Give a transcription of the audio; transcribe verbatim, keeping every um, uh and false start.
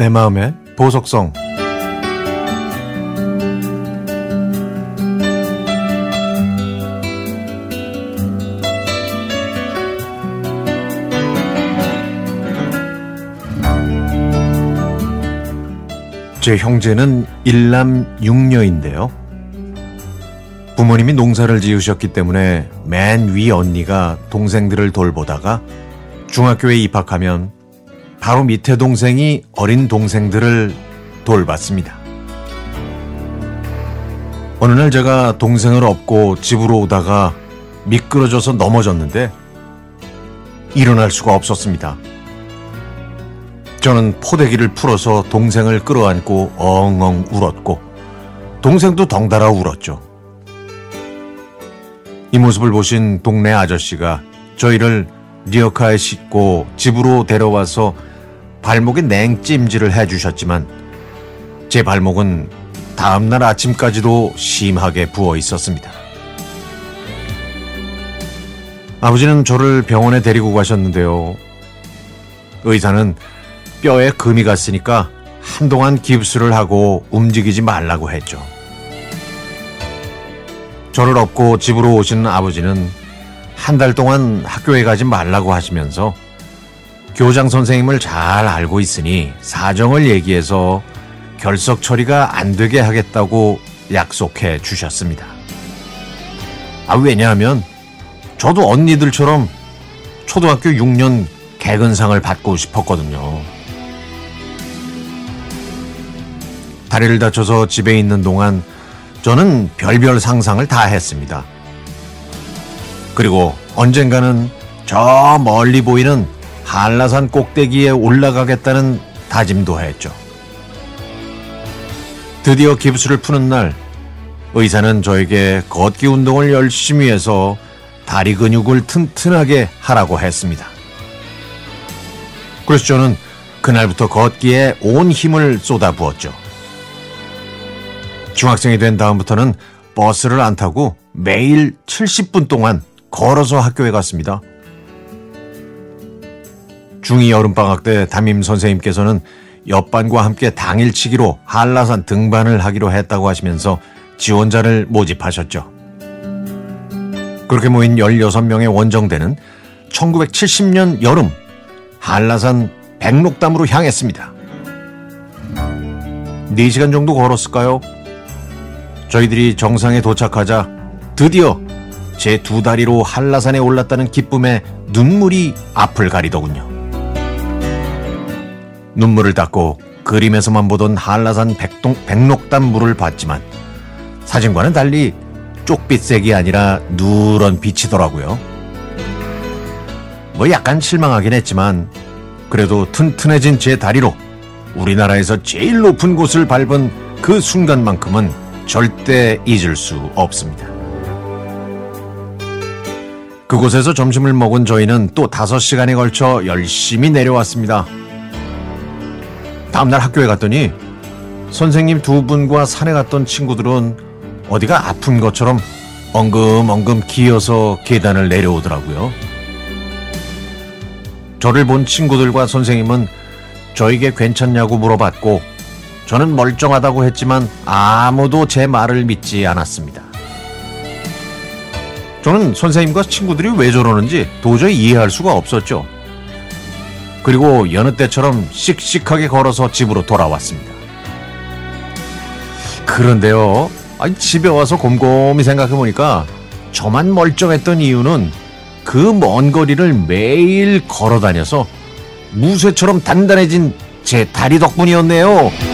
내 마음의 보석성. 제 형제는 일남 육녀인데요. 부모님이 농사를 지으셨기 때문에 맨 위 언니가 동생들을 돌보다가 중학교에 입학하면 바로 밑에 동생이 어린 동생들을 돌봤습니다. 어느 날 제가 동생을 업고 집으로 오다가 미끄러져서 넘어졌는데 일어날 수가 없었습니다. 저는 포대기를 풀어서 동생을 끌어안고 엉엉 울었고 동생도 덩달아 울었죠. 이 모습을 보신 동네 아저씨가 저희를 리어카에 싣고 집으로 데려와서 발목에 냉찜질을 해주셨지만 제 발목은 다음날 아침까지도 심하게 부어 있었습니다. 아버지는 저를 병원에 데리고 가셨는데요. 의사는 뼈에 금이 갔으니까 한동안 깁스를 하고 움직이지 말라고 했죠. 저를 업고 집으로 오신 아버지는 한 달 동안 학교에 가지 말라고 하시면서 교장 선생님을 잘 알고 있으니 사정을 얘기해서 결석 처리가 안 되게 하겠다고 약속해 주셨습니다. 아, 왜냐하면 저도 언니들처럼 초등학교 육 년 개근상을 받고 싶었거든요. 다리를 다쳐서 집에 있는 동안 저는 별별 상상을 다 했습니다. 그리고 언젠가는 저 멀리 보이는 한라산 꼭대기에 올라가겠다는 다짐도 했죠. 드디어 깁스를 푸는 날, 의사는 저에게 걷기 운동을 열심히 해서 다리 근육을 튼튼하게 하라고 했습니다. 그래서 저는 그날부터 걷기에 온 힘을 쏟아부었죠. 중학생이 된 다음부터는 버스를 안 타고 매일 칠십 분 동안 걸어서 학교에 갔습니다. 중이 여름방학 때 담임선생님께서는 옆반과 함께 당일치기로 한라산 등반을 하기로 했다고 하시면서 지원자를 모집하셨죠. 그렇게 모인 열여섯 명의 원정대는 천구백칠십 년 여름 한라산 백록담으로 향했습니다. 네 시간 정도 걸었을까요? 저희들이 정상에 도착하자 드디어 제 두 다리로 한라산에 올랐다는 기쁨에 눈물이 앞을 가리더군요. 눈물을 닦고 그림에서만 보던 한라산 백동, 백록담 물을 봤지만 사진과는 달리 쪽빛색이 아니라 누런 빛이더라고요. 뭐 약간 실망하긴 했지만 그래도 튼튼해진 제 다리로 우리나라에서 제일 높은 곳을 밟은 그 순간만큼은 절대 잊을 수 없습니다. 그곳에서 점심을 먹은 저희는 또 다섯 시간에 걸쳐 열심히 내려왔습니다. 다음날 학교에 갔더니 선생님 두 분과 산에 갔던 친구들은 어디가 아픈 것처럼 엉금엉금 기어서 계단을 내려오더라고요. 저를 본 친구들과 선생님은 저에게 괜찮냐고 물어봤고 저는 멀쩡하다고 했지만 아무도 제 말을 믿지 않았습니다. 저는 선생님과 친구들이 왜 저러는지 도저히 이해할 수가 없었죠. 그리고 여느 때처럼 씩씩하게 걸어서 집으로 돌아왔습니다. 그런데요, 아니, 집에 와서 곰곰이 생각해보니까 저만 멀쩡했던 이유는 그 먼 거리를 매일 걸어다녀서 무쇠처럼 단단해진 제 다리 덕분이었네요.